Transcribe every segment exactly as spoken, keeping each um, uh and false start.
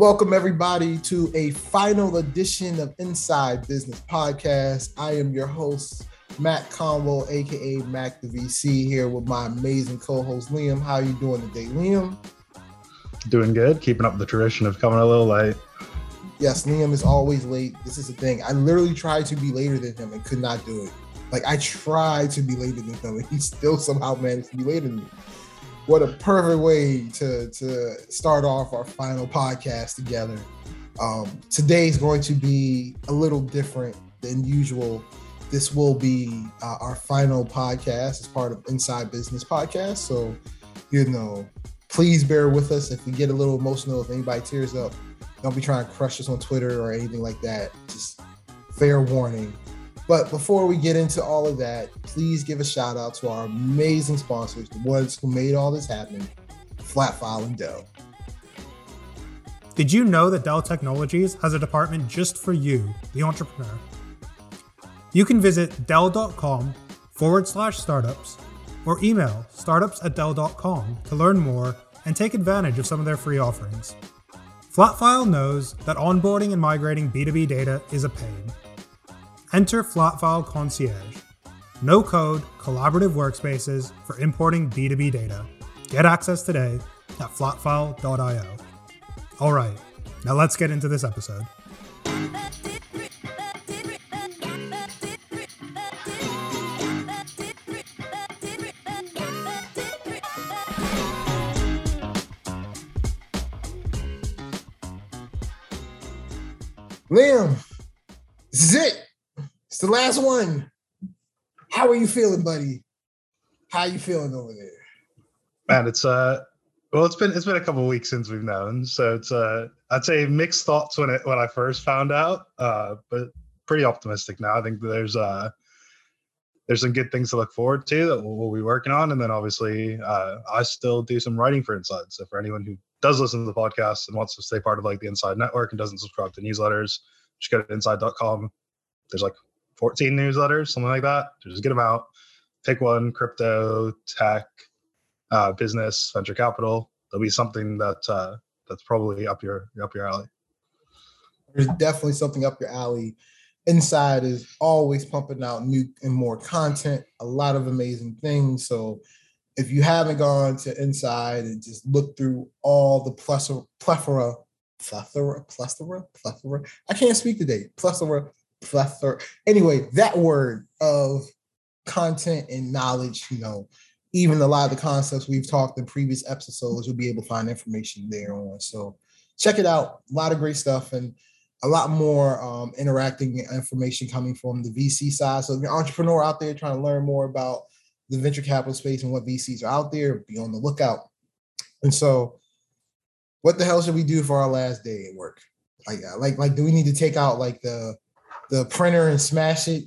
Welcome, everybody, to a final edition of Inside Business Podcast. I am your host, Matt Conwell, a k a. Mac the V C, here with my amazing co-host, Liam. How are you doing today, Liam? Doing good. Keeping up the tradition of coming a little late. Yes, Liam is always late. This is the thing. I literally tried to be later than him and could not do it. Like, I tried to be later than him, and he still somehow managed to be later than me. What a perfect way to, to start off our final podcast together. Um, today's going to be a little different than usual. This will be uh, our final podcast as part of Inside Business Podcast. So, you know, please bear with us. If we get a little emotional, if anybody tears up, don't be trying to crush us on Twitter or anything like that. Just fair warning. But before we get into all of that, please give a shout out to our amazing sponsors, the ones who made all this happen, Flatfile and Dell. Did you know that Dell Technologies has a department just for you, the entrepreneur? You can visit Dell.com forward slash startups or email startups at Dell dot com to learn more and take advantage of some of their free offerings. Flatfile knows that onboarding and migrating B two B data is a pain. Enter Flatfile Concierge, no-code collaborative workspaces for importing B two B data. Get access today at flatfile dot io. All right, now let's get into this episode. Liam, this is it. The last one. How are you feeling, buddy? How are you feeling over there? Man, it's uh well it's been it's been a couple of weeks since we've known. So it's uh I'd say mixed thoughts when it when I first found out, uh, but pretty optimistic now. I think there's uh there's some good things to look forward to that we'll, we'll be working on. And then obviously uh I still do some writing for Inside. So for anyone who does listen to the podcast and wants to stay part of like the Inside network and doesn't subscribe to newsletters, just go to inside dot com. There's like fourteen newsletters, something like that. Just get them out. Pick one: crypto, tech, uh, business, venture capital. There'll be something that uh, that's probably up your up your alley. There's definitely something up your alley. Inside is always pumping out new and more content. A lot of amazing things. So if you haven't gone to Inside and just look through all the plethora, plethora, plethora, plethora, plethora. I can't speak today. Plethora. Plethora. Anyway, that word of content and knowledge, you know, even a lot of the concepts we've talked in previous episodes, you'll be able to find information there on. So check it out. A lot of great stuff and a lot more um, interacting information coming from the V C side. So if you're an entrepreneur out there trying to learn more about the venture capital space and what V Cs are out there, be on the lookout. And so what the hell should we do for our last day at work? Like, like, like, do we need to take out like the the printer and smash it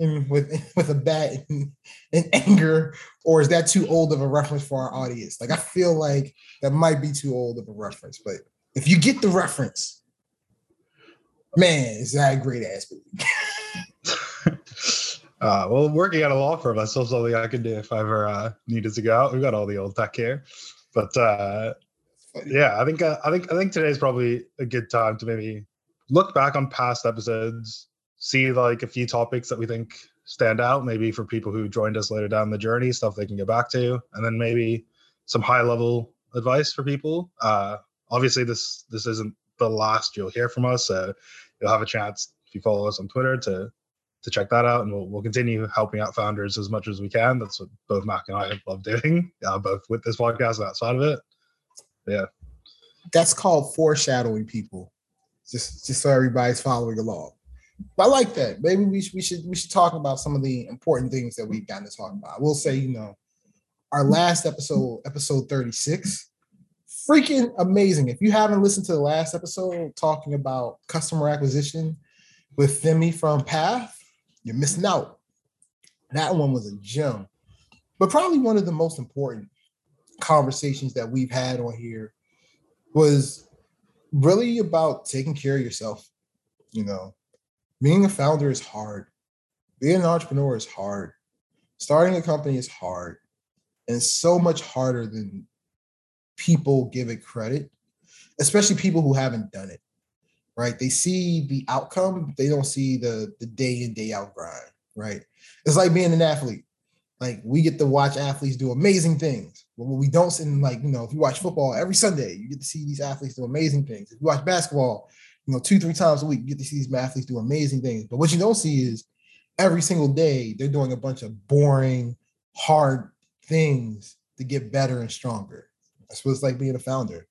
in with with a bat in, in anger, or is that too old of a reference for our audience? Like, I feel like that might be too old of a reference, but if you get the reference, man, is that a great ass movie? uh, well, working at a law firm, that's still something I could do if I ever uh, needed to go out. We've got all the old tech here, but uh, yeah, I think uh, I think I think today's probably a good time to maybe look back on past episodes. See like a few topics that we think stand out, maybe for people who joined us later down the journey, stuff they can get back to, and then maybe some high level advice for people. Uh, obviously, this this isn't the last you'll hear from us, so you'll have a chance if you follow us on Twitter to to check that out, and we'll we'll continue helping out founders as much as we can. That's what both Mac and I love doing, uh, both with this podcast and outside of it. Yeah, that's called foreshadowing, people. Just just so everybody's following along. But I like that. Maybe we should, we should we should talk about some of the important things that we've gotten to talk about. I will say, you know, our last episode, episode thirty-six, freaking amazing. If you haven't listened to the last episode talking about customer acquisition with Femi from Path, you're missing out. That one was a gem, but probably one of the most important conversations that we've had on here was really about taking care of yourself, you know. Being a founder is hard. Being an entrepreneur is hard. Starting a company is hard. And it's so much harder than people give it credit. especially people who haven't done it, right? They see the outcome, they don't see the the day in, day out grind, right? It's like being an athlete. Like, we get to watch athletes do amazing things. But what we don't see, like, you know, if you watch football every Sunday, you get to see these athletes do amazing things. If you watch basketball, you know, two, three times a week, you get to see these athletes do amazing things. But what you don't see is every single day, they're doing a bunch of boring, hard things to get better and stronger. That's what it's like being a founder.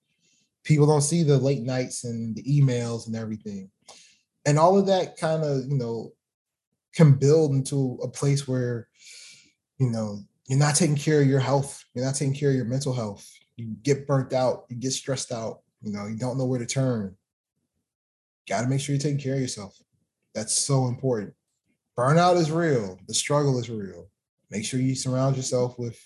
People don't see the late nights and the emails and everything. And all of that kind of, you know, can build into a place where, you know, you're not taking care of your health. You're not taking care of your mental health. You get burnt out. You get stressed out. You know, you don't know where to turn. Got to make sure you're taking care of yourself. That's so important. Burnout is real. The struggle is real. Make sure you surround yourself with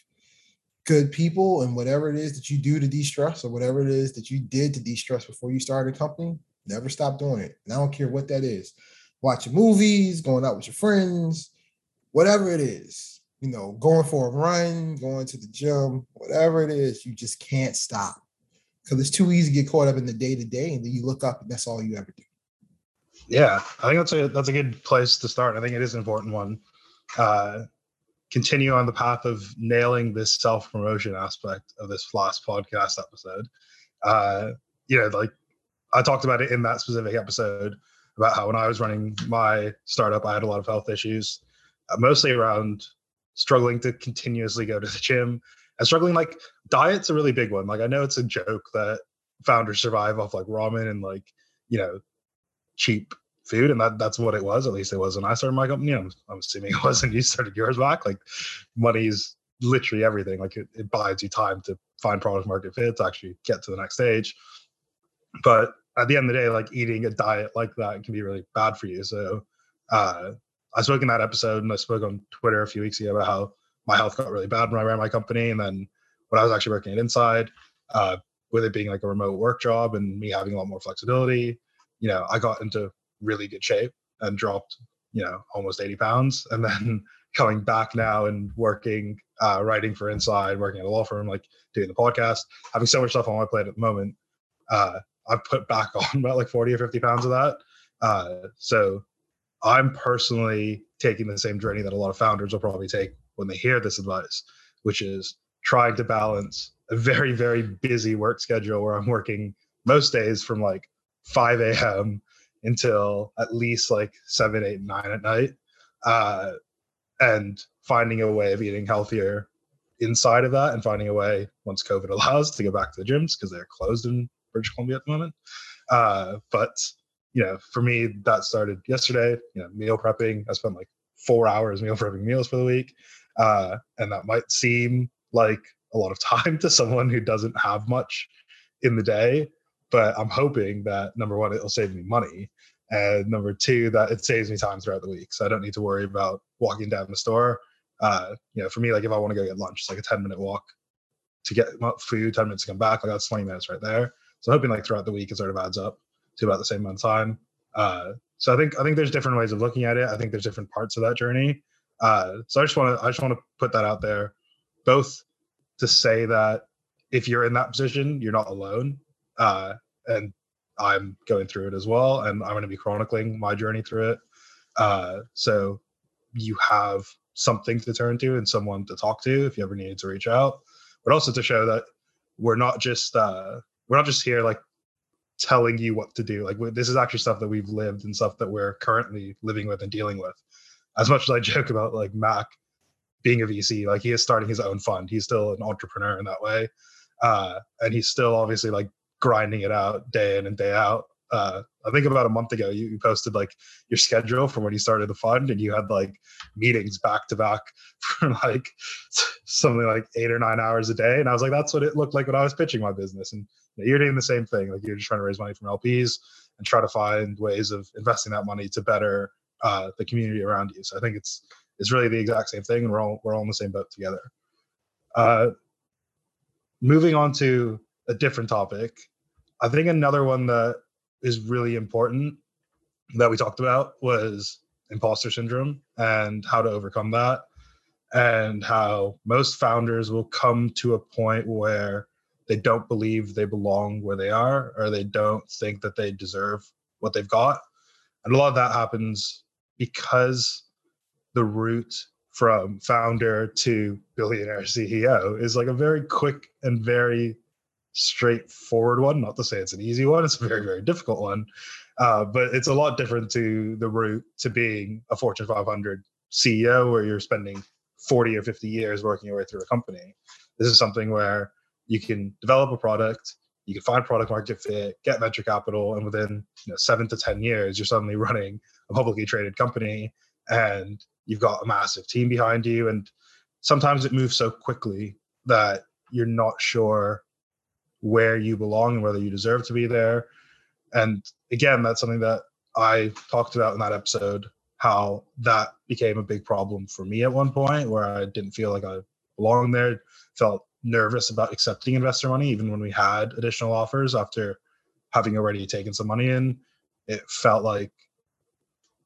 good people, and whatever it is that you do to de-stress, or whatever it is that you did to de-stress before you started a company, never stop doing it. And I don't care what that is. Watching movies, going out with your friends, whatever it is. You know, going for a run, going to the gym, whatever it is, you just can't stop. Because it's too easy to get caught up in the day-to-day, and then you look up and that's all you ever do. Yeah, I think that's a that's a good place to start. I think it is an important one. Uh, continue on the path of nailing this self-promotion aspect of this last podcast episode. Uh, you know, like I talked about it in that specific episode about how when I was running my startup, I had a lot of health issues, uh, mostly around struggling to continuously go to the gym and struggling, like, diet's a really big one. Like, I know it's a joke that founders survive off like ramen and like, you know, cheap food. And that that's what it was. At least it was when I started my company. You know, I'm, I'm assuming it was and you started yours back. Like, money is literally everything. Like, it, it buys you time to find product market fit to actually get to the next stage. But at the end of the day, like, eating a diet like that can be really bad for you. So, uh, I spoke in that episode and I spoke on Twitter a few weeks ago about how my health got really bad when I ran my company. And then when I was actually working at Inside, uh, with it being like a remote work job and me having a lot more flexibility, you know, I got into really good shape and dropped, you know, almost eighty pounds. And then coming back now and working, uh, writing for Inside, working at a law firm, like doing the podcast, having so much stuff on my plate at the moment, uh, I've put back on about like forty or fifty pounds of that. Uh, so I'm personally taking the same journey that a lot of founders will probably take when they hear this advice, which is trying to balance a very, very busy work schedule where I'm working most days from like five a.m. until at least like seven, eight, nine at night, uh, and finding a way of eating healthier inside of that and finding a way, once COVID allows, to go back to the gyms because they're closed in British Columbia at the moment. Uh, but... You know, for me, that started yesterday, you know, meal prepping. I spent like four hours meal prepping meals for the week. Uh, and that might seem like a lot of time to someone who doesn't have much in the day. But I'm hoping that, number one, it'll save me money. And number two, that it saves me time throughout the week. So I don't need to worry about walking down the store. Uh, you know, for me, like if I want to go get lunch, it's like a ten minute walk to get food, ten minutes to come back. Like that's twenty minutes right there. So I'm hoping like throughout the week, it sort of adds up to about the same amount of time. Uh, so I think I think there's different ways of looking at it. I think there's different parts of that journey. Uh, so I just want to I just want to put that out there, both to say that if you're in that position, you're not alone. Uh, and I'm going through it as well, and I'm going to be chronicling my journey through it. Uh, so you have something to turn to and someone to talk to if you ever needed to reach out, but also to show that we're not just uh, we're not just here like telling you what to do. Like this is actually stuff that we've lived and stuff that we're currently living with and dealing with. As much as I joke about like Mac being a V C, like he is starting his own fund. He's still an entrepreneur in that way. Uh, and he's still obviously like grinding it out day in and day out. Uh, I think about a month ago, you, you posted like your schedule from when you started the fund and you had like meetings back to back for like something like eight or nine hours a day. And I was like, that's what it looked like when I was pitching my business. And you're doing the same thing. Like you're just trying to raise money from L Ps and try to find ways of investing that money to better uh, the community around you. So I think it's it's really the exact same thing, and we're all we're all in the same boat together. Uh, moving on to a different topic, I think another one that is really important that we talked about was imposter syndrome and how to overcome that, and how most founders will come to a point where they don't believe they belong where they are, or they don't think that they deserve what they've got. And a lot of that happens because the route from founder to billionaire C E O is like a very quick and very straightforward one. Not to say it's an easy one, it's a very, very difficult one. Uh, but it's a lot different to the route to being a Fortune five hundred C E O, where you're spending forty or fifty years working your way through a company. This is something where you can develop a product, you can find product market fit, get venture capital, and within you know, seven to ten years, you're suddenly running a publicly traded company and you've got a massive team behind you. And sometimes it moves so quickly that you're not sure where you belong and whether you deserve to be there. And again, that's something that I talked about in that episode, how that became a big problem for me at one point, where I didn't feel like I belonged there, felt nervous about accepting investor money, even when we had additional offers after having already taken some money in. It felt like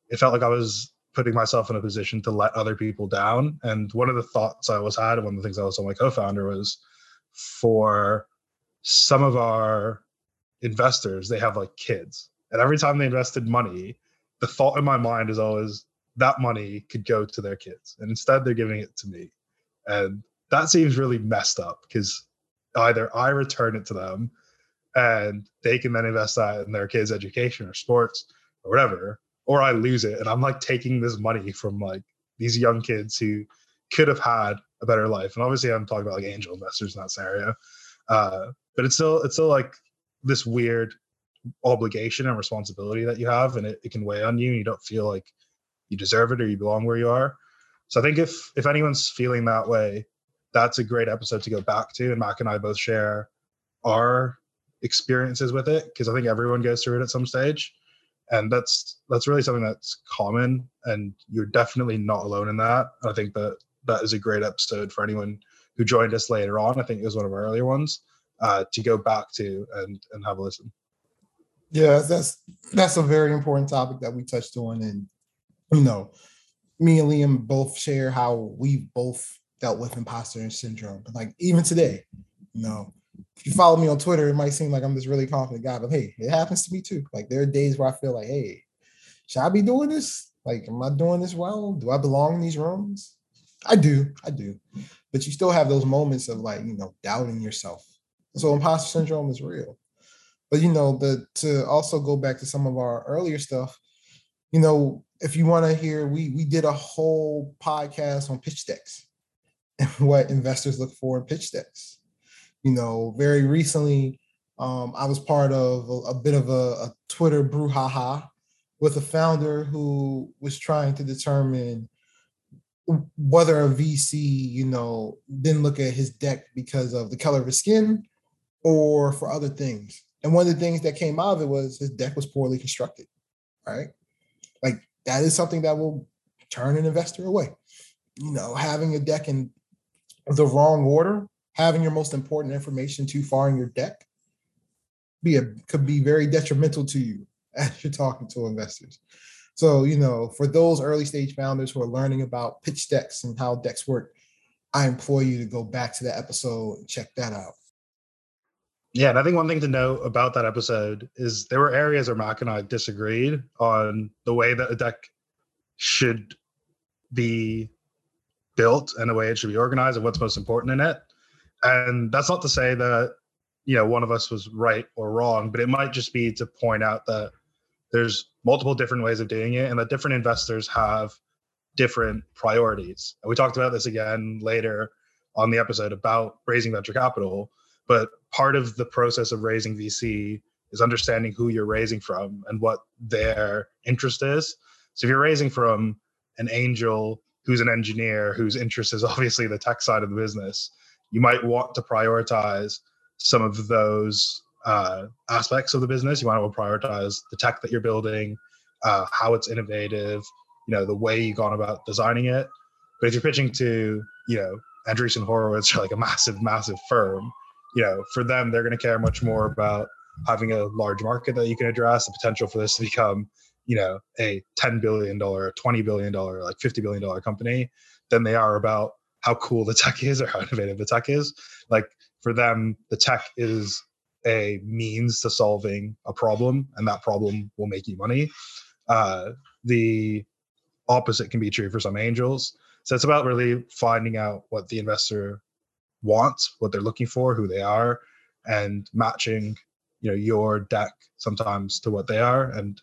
it felt like I was putting myself in a position to let other people down. And one of the thoughts I always had, one of the things I was told my co-founder was, for some of our investors, they have like kids. And every time they invested money, the thought in my mind is always that money could go to their kids. And instead they're giving it to me. And that seems really messed up, because either I return it to them and they can then invest that in their kids' education or sports or whatever, or I lose it. And I'm like taking this money from like these young kids who could have had a better life. And obviously I'm talking about like angel investors in that scenario. Uh, but it's still, it's still like this weird obligation and responsibility that you have, and it, it can weigh on you and you don't feel like you deserve it or you belong where you are. So I think if if anyone's feeling that way, that's a great episode to go back to. And Mac and I both share our experiences with it, because I think everyone goes through it at some stage. And that's that's really something that's common, and you're definitely not alone in that. I think that that is a great episode for anyone who joined us later on. I think it was one of our earlier ones uh, to go back to and and have a listen. Yeah, that's that's a very important topic that we touched on. And, you know, me and Liam both share how we both dealt with imposter syndrome. But like even today, you know, if you follow me on Twitter, it might seem like I'm this really confident guy, but hey, it happens to me too. Like there are days where I feel like, hey, should I be doing this? Like, am I doing this well? Do I belong in these rooms? I do, I do. But you still have those moments of like, you know, doubting yourself. So imposter syndrome is real. But, you know, the to also go back to some of our earlier stuff, you know, if you want to hear, we we did a whole podcast on pitch decks and what investors look for in pitch decks. You know, very recently, um, I was part of a, a bit of a, a Twitter brouhaha with a founder who was trying to determine whether a V C, you know, didn't look at his deck because of the color of his skin or for other things. And one of the things that came out of it was his deck was poorly constructed, right? Like that is something that will turn an investor away. You know, having a deck in the wrong order, having your most important information too far in your deck be a, could be very detrimental to you as you're talking to investors. So, you know, for those early stage founders who are learning about pitch decks and how decks work, I implore you to go back to that episode and check that out. Yeah, and I think one thing to note about that episode is there were areas where Mac and I disagreed on the way that a deck should be built and the way it should be organized and what's most important in it. And that's not to say that, you know, one of us was right or wrong, but it might just be to point out that there's multiple different ways of doing it and that different investors have different priorities. And we talked about this again later on the episode about raising venture capital. But part of the process of raising V C is understanding who you're raising from and what their interest is. So if you're raising from an angel who's an engineer, whose interest is obviously the tech side of the business, you might want to prioritize some of those uh, aspects of the business. You might want to prioritize the tech that you're building, uh, how it's innovative, you know, the way you've gone about designing it. But if you're pitching to, you know, Andreessen Horowitz or like a massive, massive firm, you know, for them, they're going to care much more about having a large market that you can address, the potential for this to become, you know, a ten billion dollars, twenty billion dollars, like fifty billion dollars company than they are about how cool the tech is or how innovative the tech is. Like For them, the tech is a means to solving a problem, and that problem will make you money. Uh, the opposite can be true for some angels. So it's about really finding out what the investor wants, what they're looking for, who they are, and matching, you know, your deck sometimes to what they are. And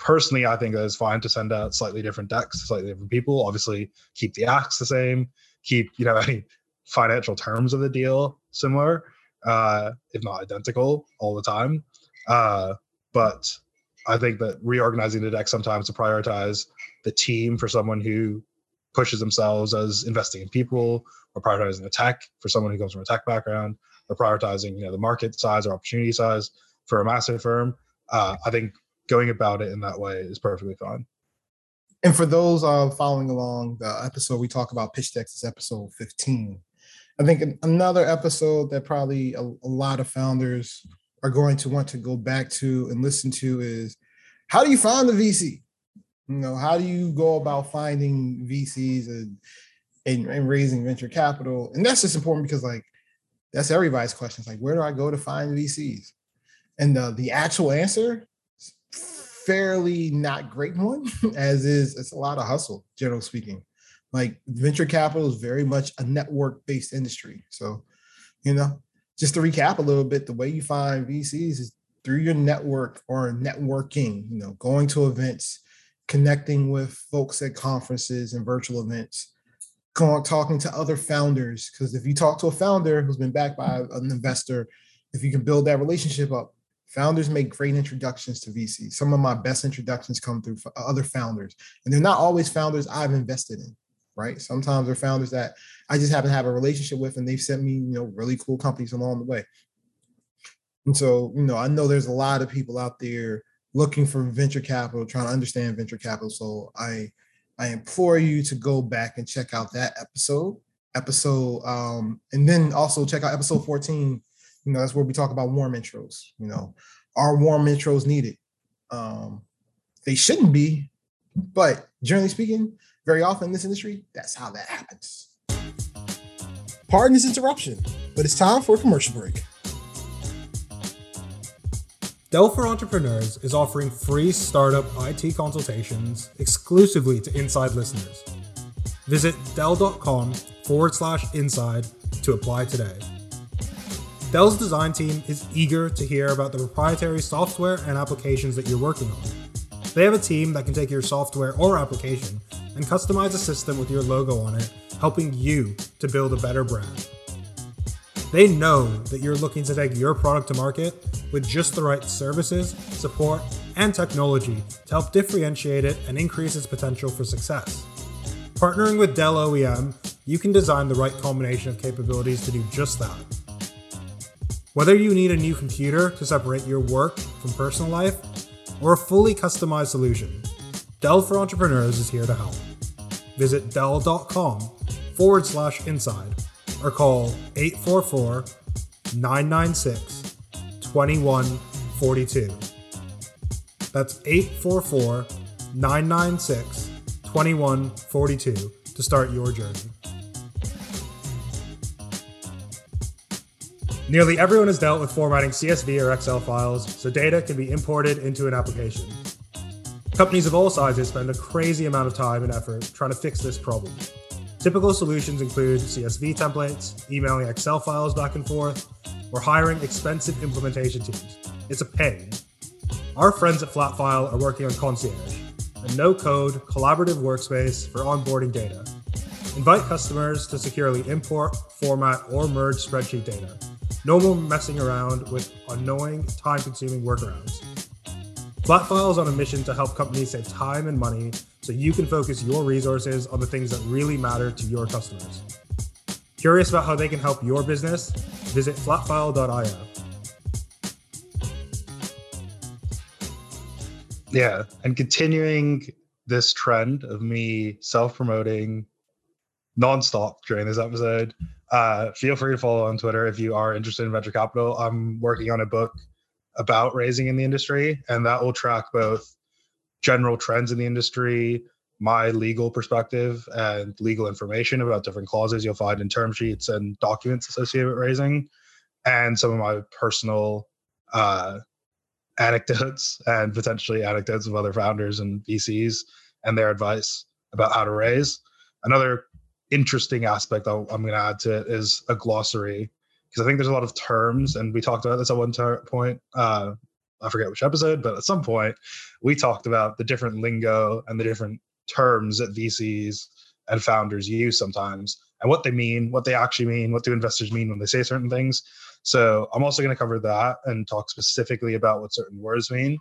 personally, I think that it's fine to send out slightly different decks to slightly different people. Obviously, keep the acts the same, keep, you know, any financial terms of the deal similar, uh, if not identical all the time. Uh, but I think that reorganizing the deck sometimes to prioritize the team for someone who pushes themselves as investing in people, or prioritizing the tech for someone who comes from a tech background, or prioritizing, you know, the market size or opportunity size for a massive firm. Uh, I think going about it in that way is perfectly fine. And for those uh, following along the episode, we talk about pitch decks is episode fifteen. I think another episode that probably a, a lot of founders are going to want to go back to and listen to is, how do you find the V C? You know, how do you go about finding V Cs and, and, and raising venture capital? And that's just important because, like, that's everybody's question. It's like, where do I go to find V Cs? And the, the actual answer is fairly not great one, as is it's a lot of hustle, generally speaking. Like, venture capital is very much a network-based industry. So, you know, just to recap a little bit, the way you find V Cs is through your network or networking, you know, going to events, connecting with folks at conferences and virtual events, going, talking to other founders. Because if you talk to a founder who's been backed by an investor, if you can build that relationship up, founders make great introductions to V Cs. Some of my best introductions come through other founders, and they're not always founders I've invested in, right? Sometimes they're founders that I just happen to have a relationship with, and they've sent me, you know, really cool companies along the way. And so, you know, I know there's a lot of people out there looking for venture capital, trying to understand venture capital. So I I implore you to go back and check out that episode, episode, um, and then also check out episode fourteen. You know, that's where we talk about warm intros. You know, are warm intros needed? Um, they shouldn't be, but generally speaking, very often in this industry, that's how that happens. Pardon this interruption, but it's time for a commercial break. Dell for Entrepreneurs is offering free startup I T consultations exclusively to Inside listeners. Visit Dell.com forward slash Inside to apply today. Dell's design team is eager to hear about the proprietary software and applications that you're working on. They have a team that can take your software or application and customize a system with your logo on it, helping you to build a better brand. They know that you're looking to take your product to market with just the right services, support, and technology to help differentiate it and increase its potential for success. Partnering with Dell O E M, you can design the right combination of capabilities to do just that. Whether you need a new computer to separate your work from personal life or a fully customized solution, Dell for Entrepreneurs is here to help. Visit Dell.com forward slash inside or call eight four four, nine nine six, two one four two. That's eight four four, nine nine six, two one four two to start your journey. Nearly everyone has dealt with formatting C S V or Excel files, so data can be imported into an application. Companies of all sizes spend a crazy amount of time and effort trying to fix this problem. Typical solutions include C S V templates, emailing Excel files back and forth, or hiring expensive implementation teams. It's a pain. Our friends at Flatfile are working on Concierge, a no-code collaborative workspace for onboarding data. Invite customers to securely import, format, or merge spreadsheet data. No more messing around with annoying, time-consuming workarounds. Flatfile is on a mission to help companies save time and money so you can focus your resources on the things that really matter to your customers. Curious about how they can help your business? Visit flatfile dot io. Yeah, and continuing this trend of me self-promoting nonstop during this episode, uh, feel free to follow on Twitter if you are interested in venture capital. I'm working on a book about raising in the industry, and that will track both general trends in the industry, my legal perspective, and legal information about different clauses you'll find in term sheets and documents associated with raising, and some of my personal uh, anecdotes and potentially anecdotes of other founders and V Cs and their advice about how to raise. Another interesting aspect I'm going to add to it is a glossary, because I think there's a lot of terms, and we talked about this at one ter- point. Uh, I forget which episode, but at some point we talked about the different lingo and the different terms that V Cs and founders use sometimes, and what they mean, what they actually mean, what do investors mean when they say certain things. So I'm also going to cover that and talk specifically about what certain words mean.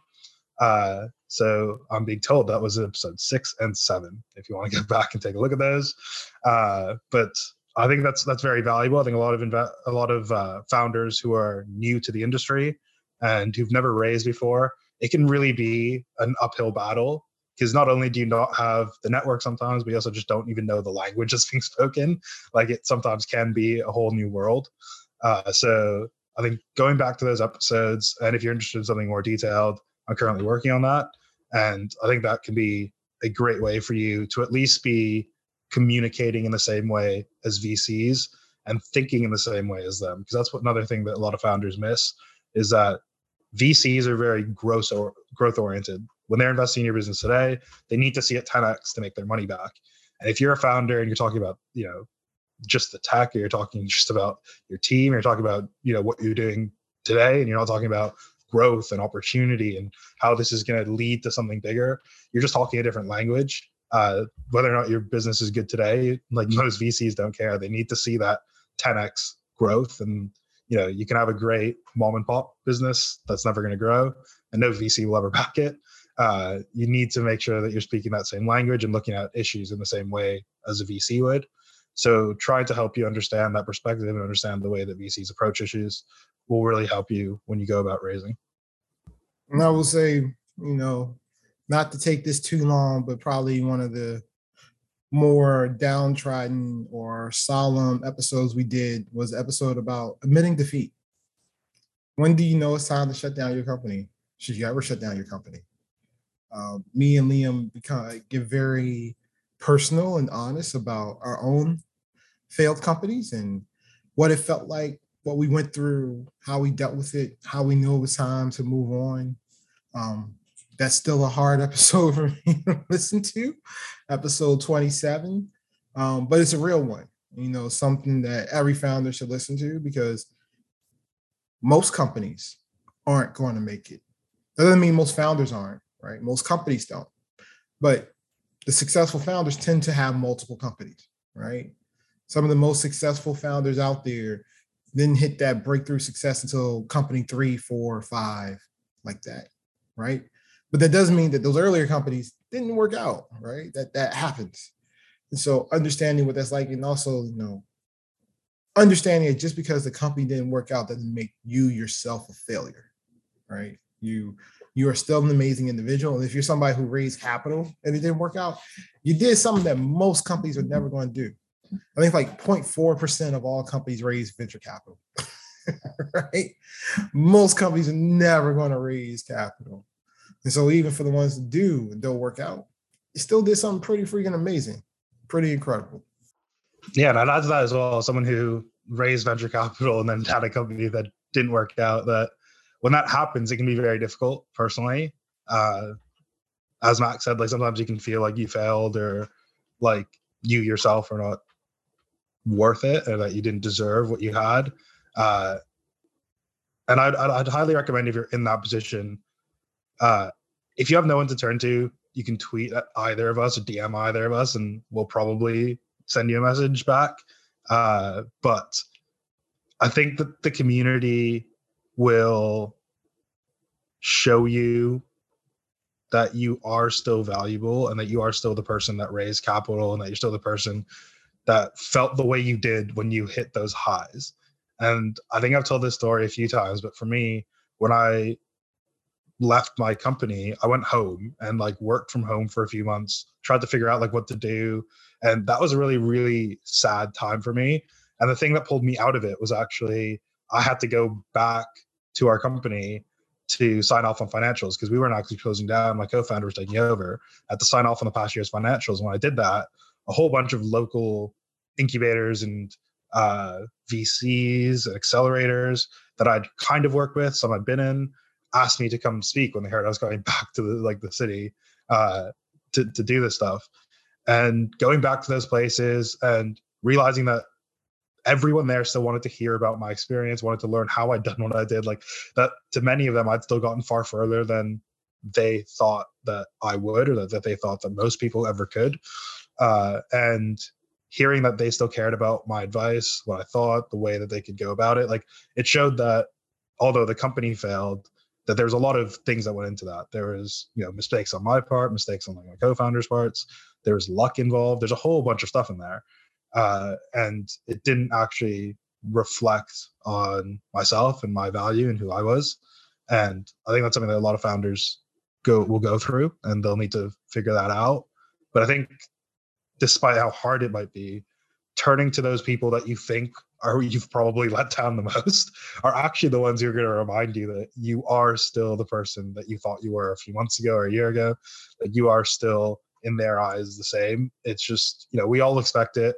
Uh, so I'm being told that was episode six and seven, if you want to go back and take a look at those. Uh, but I think that's that's very valuable. I think a lot of inv- a lot of uh, founders who are new to the industry and who've never raised before, it can really be an uphill battle, because not only do you not have the network sometimes, but you also just don't even know the language that's being spoken. Like, it sometimes can be a whole new world. Uh, so I think going back to those episodes, and if you're interested in something more detailed, I'm currently working on that. And I think that can be a great way for you to at least be communicating in the same way as V Cs and thinking in the same way as them. Because that's what, another thing that a lot of founders miss is that V Cs are very growth or growth oriented. When they're investing in your business today, they need to see it ten x to make their money back. And if you're a founder and you're talking about, you know, just the tech, or you're talking just about your team, or you're talking about, you know, what you're doing today, and you're not talking about growth and opportunity and how this is going to lead to something bigger, you're just talking a different language. Uh, whether or not your business is good today, like, most V Cs don't care. They need to see that ten x growth. And, you know, you can have a great mom and pop business that's never going to grow, and no V C will ever back it. Uh, you need to make sure that you're speaking that same language and looking at issues in the same way as a V C would. So trying to help you understand that perspective and understand the way that V Cs approach issues will really help you when you go about raising. And I will say, you know, not to take this too long, but probably one of the more downtrodden or solemn episodes we did was the episode about admitting defeat. When do you know it's time to shut down your company? Should you ever shut down your company? Uh, me and Liam become, get very personal and honest about our own failed companies and what it felt like, what we went through, how we dealt with it, how we knew it was time to move on. Um, that's still a hard episode for me to listen to, episode twenty-seven, um, but it's a real one, you know, something that every founder should listen to, because most companies aren't going to make it. That doesn't mean most founders aren't, right? Most companies don't, but the successful founders tend to have multiple companies, right? Some of the most successful founders out there didn't hit that breakthrough success until company three, four, five, like that, right? But that doesn't mean that those earlier companies didn't work out, right? That that happens. And so understanding what that's like, and also, you know, understanding that just because the company didn't work out doesn't make you yourself a failure, right? You you are still an amazing individual. And if you're somebody who raised capital and it didn't work out, you did something that most companies are never going to do. I think like zero point four percent of all companies raise venture capital, right? Most companies are never going to raise capital. And so even for the ones that do, don't work out, you still did something pretty freaking amazing, pretty incredible. Yeah, and I'd add to that as well, someone who raised venture capital and then had a company that didn't work out, that when that happens, it can be very difficult personally. Uh, as Max said, like, sometimes you can feel like you failed, or like you yourself are not worth it, or that you didn't deserve what you had. Uh, and I'd, I'd, I'd highly recommend, if you're in that position, uh, if you have no one to turn to, you can tweet at either of us or D M either of us, and we'll probably send you a message back. Uh, but I think that the community will show you that you are still valuable, and that you are still the person that raised capital, and that you're still the person that felt the way you did when you hit those highs. And I think I've told this story a few times, but for me, when I left my company, I went home and like worked from home for a few months, tried to figure out like what to do. And that was a really, really sad time for me. And the thing that pulled me out of it was actually, I had to go back to our company to sign off on financials, because we weren't actually closing down. My co-founder was taking over. I had to sign off on the past year's financials. And when I did that, a whole bunch of local incubators and uh, V Cs, accelerators that I'd kind of worked with, some I'd been in, asked me to come speak when they heard I was going back to the, like the city uh, to, to do this stuff. And going back to those places and realizing that everyone there still wanted to hear about my experience, wanted to learn how I'd done what I did, like that to many of them, I'd still gotten far further than they thought that I would, or that, that they thought that most people ever could. Uh, and hearing that they still cared about my advice, what I thought, the way that they could go about it, like it showed that although the company failed, that there was a lot of things that went into that. There was, you know, mistakes on my part, mistakes on like my co-founder's parts. There was luck involved. There's a whole bunch of stuff in there. Uh, and it didn't actually reflect on myself and my value and who I was. And I think that's something that a lot of founders go will go through, and they'll need to figure that out. But I think despite how hard it might be, turning to those people that you think are you've probably let down the most are actually the ones who are going to remind you that you are still the person that you thought you were a few months ago or a year ago, that you are still in their eyes the same. It's just, you know, we all expect it.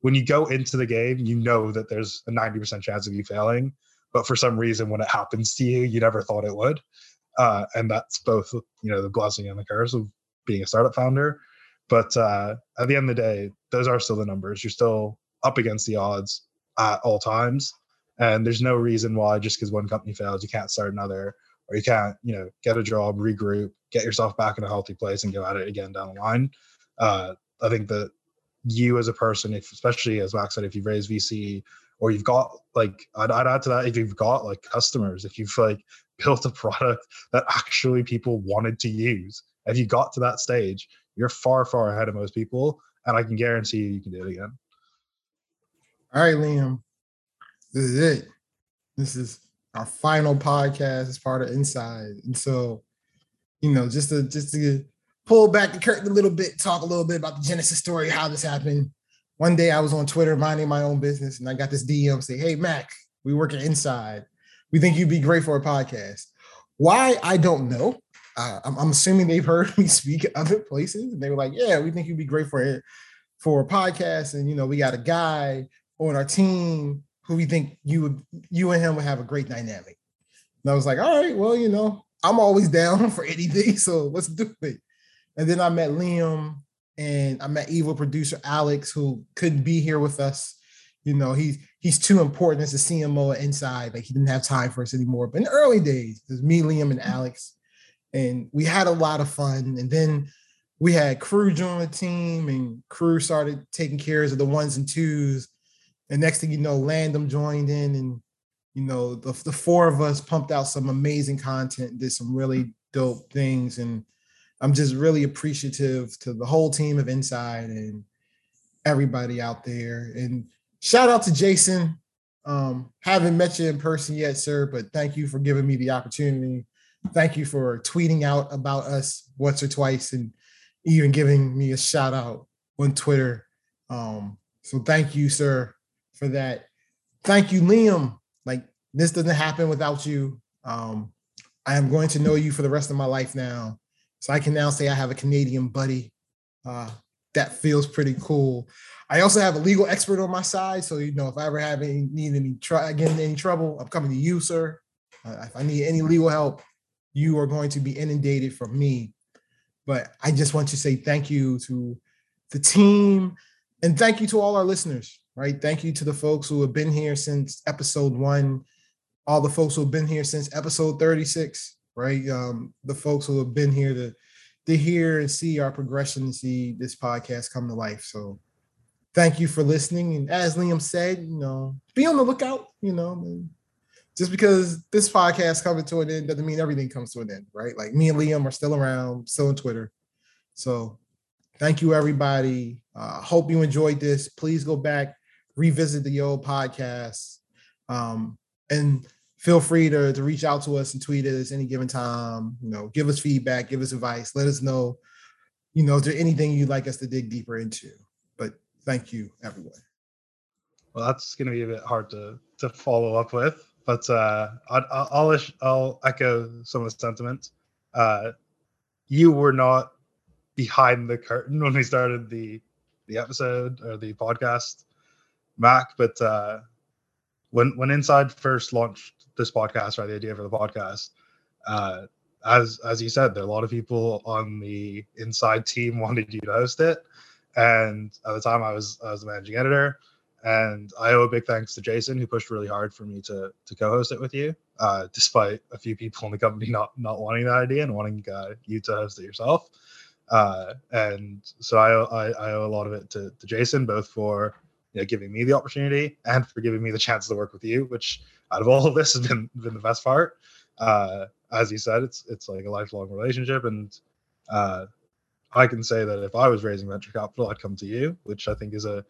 When you go into the game, you know that there's a ninety percent chance of you failing. But for some reason, when it happens to you, you never thought it would. Uh, and that's both, you know, the blessing and the curse of being a startup founder. But uh, at the end of the day, those are still the numbers. You're still up against the odds at all times. And there's no reason why just because one company fails, you can't start another, or you can't, you know, get a job, regroup, get yourself back in a healthy place and go at it again down the line. Uh, I think that you as a person, if, especially as Max said, if you've raised V C, or you've got like, I'd, I'd add to that, if you've got like customers, if you've like built a product that actually people wanted to use, if you got to that stage, you're far, far ahead of most people. And I can guarantee you, you can do it again. All right, Liam, this is it. This is our final podcast as part of Inside. And so, you know, just to, just to pull back the curtain a little bit, talk a little bit about the genesis story, how this happened. One day I was on Twitter minding my own business, and I got this D M say, hey, Mac, we work at Inside. We think you'd be great for a podcast. Why? I don't know. Uh, I'm, I'm assuming they've heard me speak at other places, and they were like, yeah, we think you'd be great for it, for a podcast. And, you know, we got a guy on our team who we think you would, you and him would have a great dynamic. And I was like, all right, well, you know, I'm always down for anything, so let's do it. And then I met Liam. And I met evil producer Alex, who couldn't be here with us. You know, he's he's too important as the C M O at Inside. Like, he didn't have time for us anymore. But in the early days, it was me, Liam, and Alex. And we had a lot of fun. And then we had Crew join the team, and Crew started taking care of the ones and twos. And next thing you know, Landon joined in. And, you know, the, the four of us pumped out some amazing content, did some really dope things. And I'm just really appreciative to the whole team of Inside and everybody out there. And shout out to Jason. Um, haven't met you in person yet, sir, but thank you for giving me the opportunity. Thank you for tweeting out about us once or twice and even giving me a shout out on Twitter. Um, so thank you, sir, for that. Thank you, Liam. Like, this doesn't happen without you. Um, I am going to know you for the rest of my life now. So I can now say I have a Canadian buddy. Uh, that feels pretty cool. I also have a legal expert on my side. So, you know, if I ever have any need any try getting any trouble, I'm coming to you, sir. Uh, if I need any legal help, you are going to be inundated from me. But I just want to say thank you to the team, and thank you to all our listeners, right? Thank you to the folks who have been here since episode one, all the folks who have been here since episode thirty-six. Right. Um, the folks who have been here to, to hear and see our progression and see this podcast come to life. So thank you for listening. And as Liam said, you know, be on the lookout, you know, just because this podcast coming to an end doesn't mean everything comes to an end, right? Like, me and Liam are still around, still on Twitter. So thank you, everybody. I uh, hope you enjoyed this. Please go back, revisit the old podcast. Um, and Feel free to, to reach out to us and tweet at us any given time. You know, give us feedback, give us advice. Let us know, you know, is there anything you'd like us to dig deeper into? But thank you, everyone. Well, that's going to be a bit hard to to follow up with, but uh, I'll, I'll I'll echo some of the sentiments. Uh, you were not behind the curtain when we started the the episode or the podcast. Mac, but uh, when when Inside first launched this podcast, right, the idea for the podcast, uh, as as you said, there are a lot of people on the Inside team wanted you to host it, and at the time I was I was the managing editor, and I owe a big thanks to Jason, who pushed really hard for me to to co-host it with you, uh, despite a few people in the company not not wanting that idea and wanting uh, you to host it yourself. Uh, and so I, I, I owe a lot of it to, to Jason, both for, you know, giving me the opportunity and for giving me the chance to work with you, which out of all of this has been been the best part. Uh, as you said, it's it's like a lifelong relationship, and uh, I can say that if I was raising venture capital, I'd come to you, which I think is a,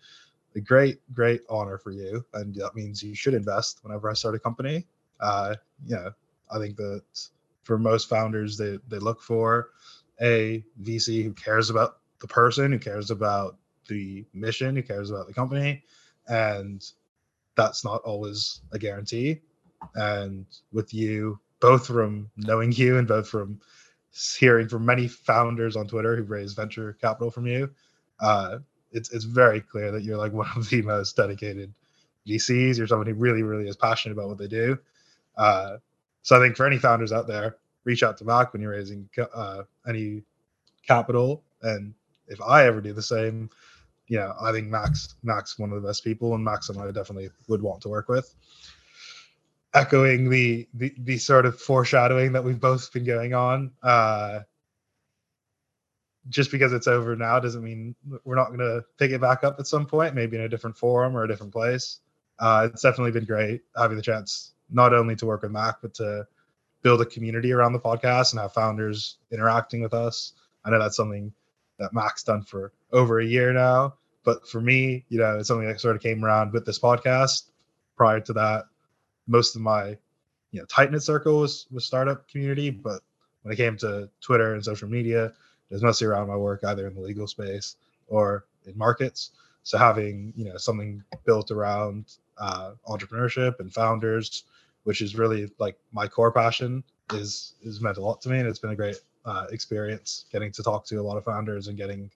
a great great honor for you, and that means you should invest whenever I start a company. Uh, you know, I think that for most founders, they they look for a V C who cares about the person, who cares about the mission, who cares about the company, and that's not always a guarantee. And with you, both from knowing you and both from hearing from many founders on Twitter who raised venture capital from you, uh, it's it's very clear that you're like one of the most dedicated V Cs. You're someone who really, really is passionate about what they do. Uh, so I think for any founders out there, reach out to Mac when you're raising uh, any capital. And if I ever do the same, you know, I think Mac's, Mac's one of the best people, and Mac someone I definitely would want to work with. Echoing the, the, the sort of foreshadowing that we've both been going on, uh, just because it's over now doesn't mean we're not going to pick it back up at some point, maybe in a different forum or a different place. Uh, it's definitely been great having the chance not only to work with Mac, but to build a community around the podcast and have founders interacting with us. I know that's something that Mac's done for over a year now, but for me, you know, it's something that sort of came around with this podcast. Prior to that, most of my, you know, tight knit circle was, was startup community, but when it came to Twitter and social media, it was mostly around my work, either in the legal space or in markets. So having, you know, something built around uh, entrepreneurship and founders, which is really like my core passion, is is meant a lot to me. And it's been a great uh, experience getting to talk to a lot of founders and getting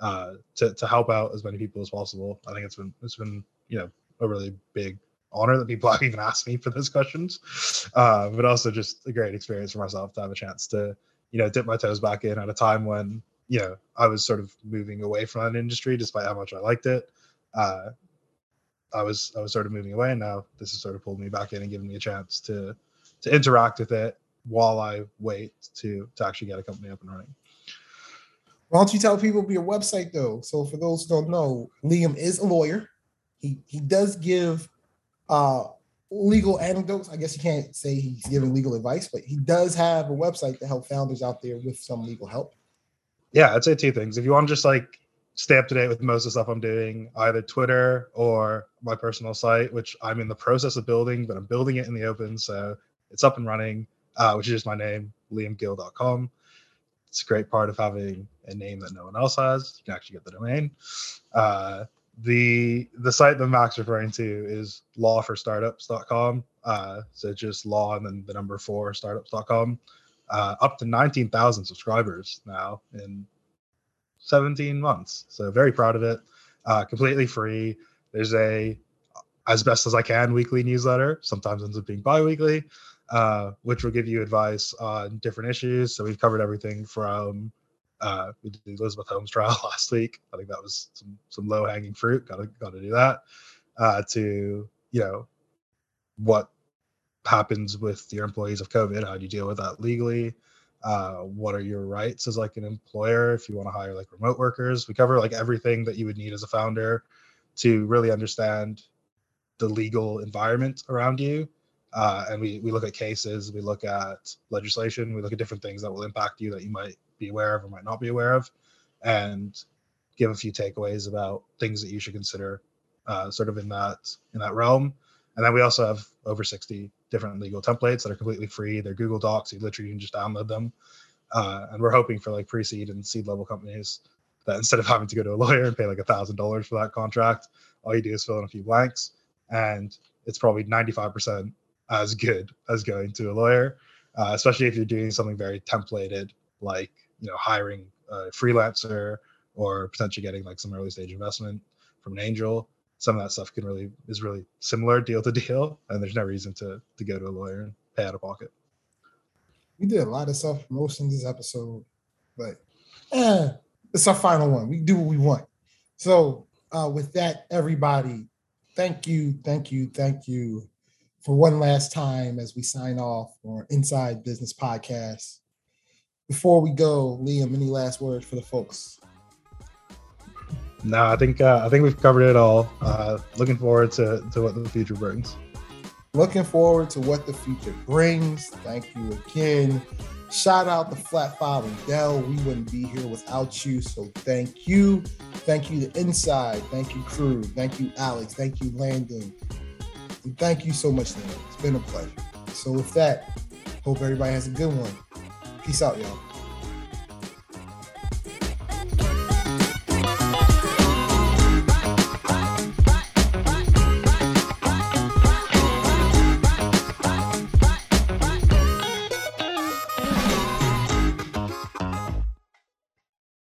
uh, to, to help out as many people as possible. I think it's been, it's been, you know, a really big honor that people have even asked me for those questions, uh, but also just a great experience for myself to have a chance to, you know, dip my toes back in at a time when, you know, I was sort of moving away from that industry, despite how much I liked it. Uh, I was I was sort of moving away, and now this has sort of pulled me back in and given me a chance to to interact with it while I wait to to actually get a company up and running. Why don't you tell people your website though? So for those who don't know, Liam is a lawyer. He he does give uh, legal anecdotes. I guess you can't say he's giving legal advice, but he does have a website to help founders out there with some legal help. Yeah, I'd say two things. If you want to just like stay up to date with most of the stuff I'm doing, either Twitter or my personal site, which I'm in the process of building, but I'm building it in the open, so it's up and running, uh, which is just my name, liam gill dot com. It's a great part of having a name that no one else has. You can actually get the domain. Uh, the the site that Mac's referring to is law for startups dot com. Uh, so just law and then the number four, startups dot com. Uh, up to nineteen thousand subscribers now in seventeen months. So very proud of it. Uh, completely free. There's a, as best as I can, weekly newsletter. Sometimes ends up being bi-weekly, uh, which will give you advice on different issues. So we've covered everything from, uh, we did the Elizabeth Holmes trial last week. I think that was some, some low-hanging fruit. Gotta, gotta do that. Uh, to, you know, what happens with your employees of COVID. How do you deal with that legally? Uh, what are your rights as like an employer if you want to hire like remote workers? We cover like everything that you would need as a founder to really understand the legal environment around you. Uh, and we, we look at cases, we look at legislation, we look at different things that will impact you that you might be aware of or might not be aware of, and give a few takeaways about things that you should consider uh, sort of in that in that realm. And then we also have over sixty different legal templates that are completely free. They're Google Docs. You literally can just download them. Uh, and we're hoping for like pre-seed and seed level companies that instead of having to go to a lawyer and pay like one thousand dollars for that contract, all you do is fill in a few blanks. And it's probably ninety-five percent as good as going to a lawyer, uh, especially if you're doing something very templated, like, you know, hiring a freelancer or potentially getting like some early stage investment from an angel. some of that stuff can really is really similar deal to deal, and there's no reason to to go to a lawyer and pay out of pocket. We did a lot of self-promotion this episode, but eh, it's our final one. We do what we want. So uh, with that, everybody, thank you, thank you, thank you for one last time as we sign off on Inside Business Podcast. Before we go, Liam, any last words for the folks? No, I think uh, I think we've covered it all. Uh, looking forward to, to what the future brings. Looking forward to what the future brings. Thank you again. Shout out to Flatfile and Dell. We wouldn't be here without you, so thank you. Thank you to Inside. Thank you, Crew. Thank you, Alex. Thank you, Landon. And thank you so much, Liam. It's been a pleasure. So with that, hope everybody has a good one. Peace out, y'all.